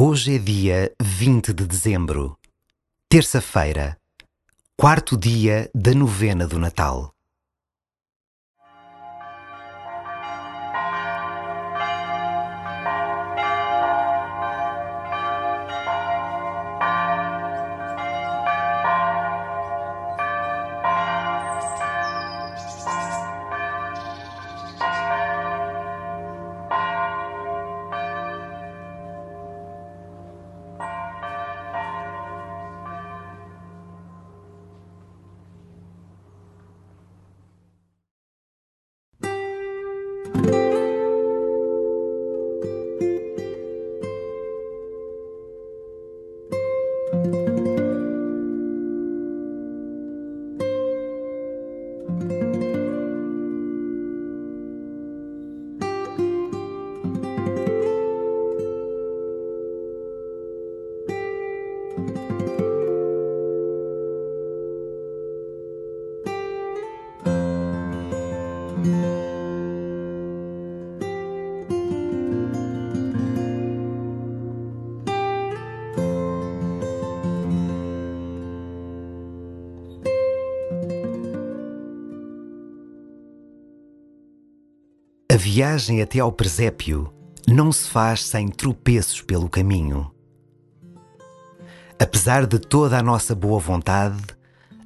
Hoje é dia 20 de dezembro, terça-feira, quarto dia da novena do Natal. A viagem até ao presépio não se faz sem tropeços pelo caminho. Apesar de toda a nossa boa vontade,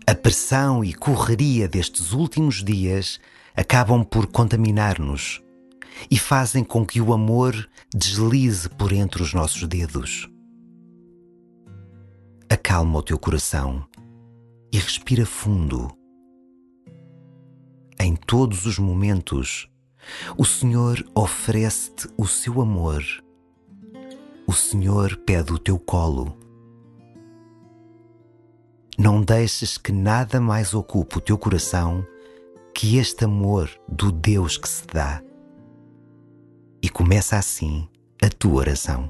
a pressão e correria destes últimos dias acabam por contaminar-nos e fazem com que o amor deslize por entre os nossos dedos. Acalma o teu coração e respira fundo. Em todos os momentos, o Senhor oferece-te o seu amor. O Senhor pede o teu colo. Não deixes que nada mais ocupe o teu coração que este amor do Deus que se dá. E começa assim a tua oração.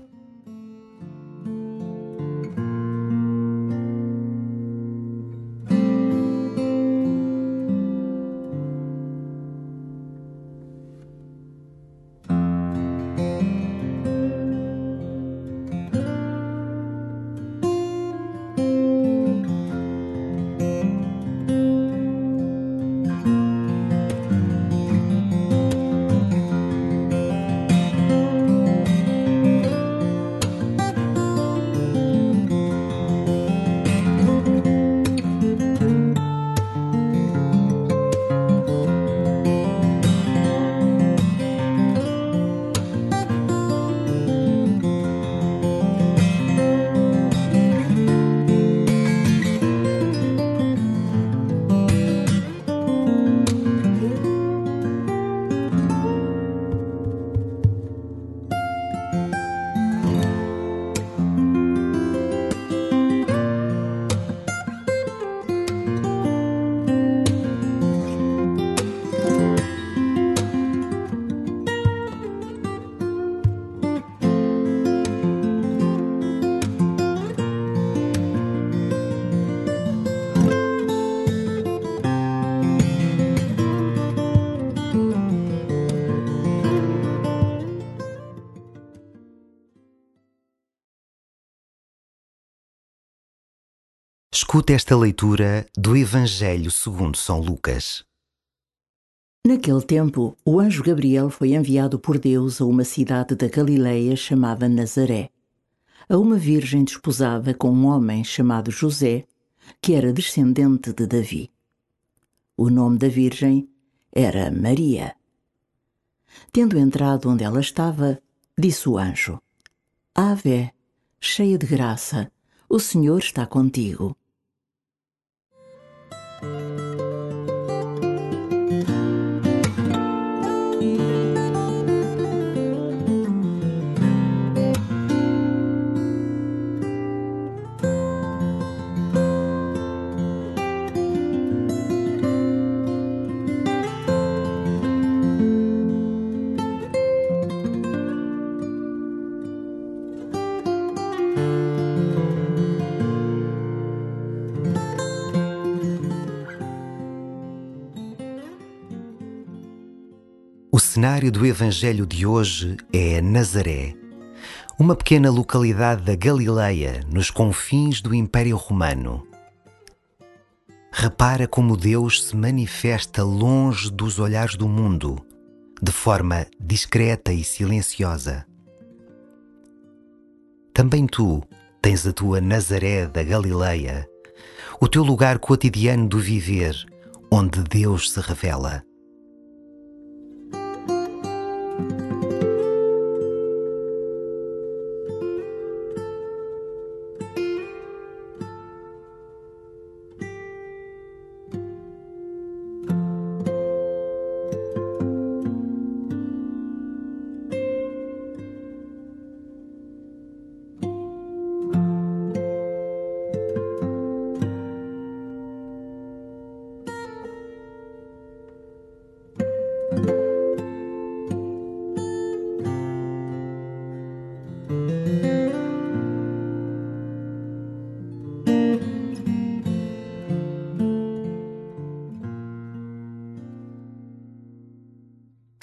Escuta esta leitura do Evangelho segundo São Lucas. Naquele tempo, o anjo Gabriel foi enviado por Deus a uma cidade da Galileia chamada Nazaré, a uma virgem desposada com um homem chamado José, que era descendente de Davi. O nome da virgem era Maria. Tendo entrado onde ela estava, disse o anjo: Ave, cheia de graça, o Senhor está contigo. O cenário do Evangelho de hoje é Nazaré, uma pequena localidade da Galileia, nos confins do Império Romano. Repara como Deus se manifesta longe dos olhares do mundo, de forma discreta e silenciosa. Também tu tens a tua Nazaré da Galileia, o teu lugar quotidiano do viver, onde Deus se revela.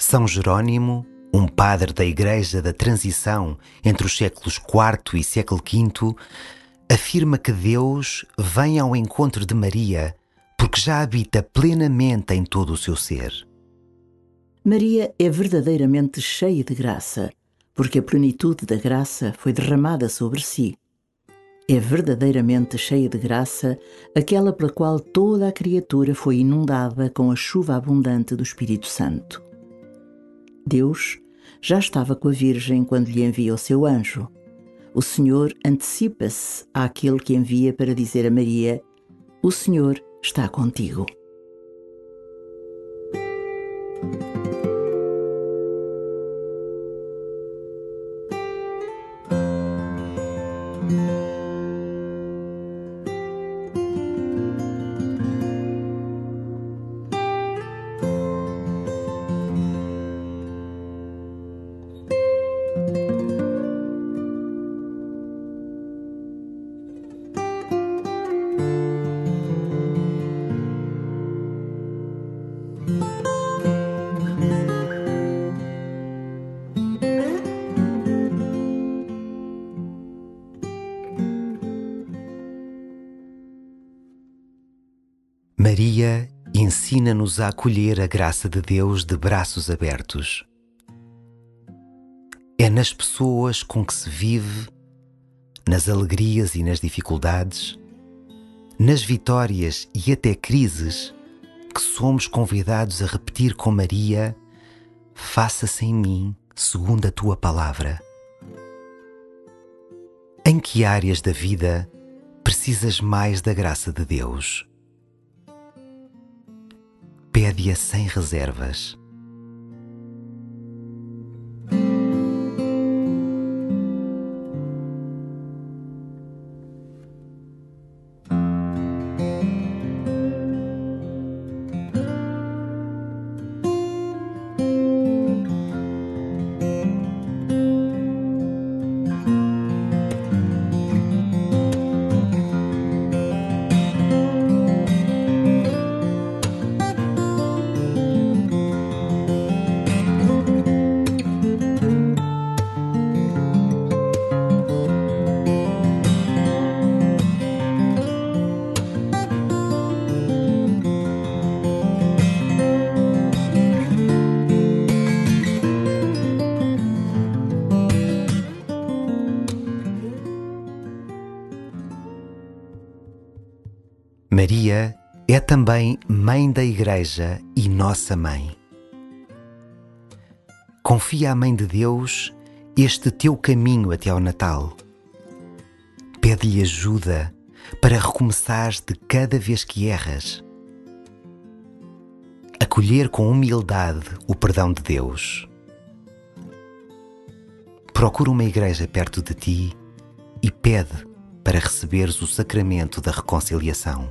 São Jerônimo, um padre da Igreja da Transição entre os séculos IV e século V, afirma que Deus vem ao encontro de Maria porque já habita plenamente em todo o seu ser. Maria é verdadeiramente cheia de graça, porque a plenitude da graça foi derramada sobre si. É verdadeiramente cheia de graça aquela pela qual toda a criatura foi inundada com a chuva abundante do Espírito Santo. Deus já estava com a Virgem quando lhe envia o seu anjo. O Senhor antecipa-se àquele que envia para dizer a Maria: "O Senhor está contigo." Maria ensina-nos a acolher a graça de Deus de braços abertos. É nas pessoas com que se vive, nas alegrias e nas dificuldades, nas vitórias e até crises, que somos convidados a repetir com Maria: "Faça-se em mim segundo a tua palavra." Em que áreas da vida precisas mais da graça de Deus? Pede-a sem reservas. Maria é também Mãe da Igreja e Nossa Mãe. Confia à Mãe de Deus este teu caminho até ao Natal. Pede-lhe ajuda para recomeçares de cada vez que erras. Acolher com humildade o perdão de Deus. Procura uma igreja perto de ti e pede para receberes o sacramento da reconciliação.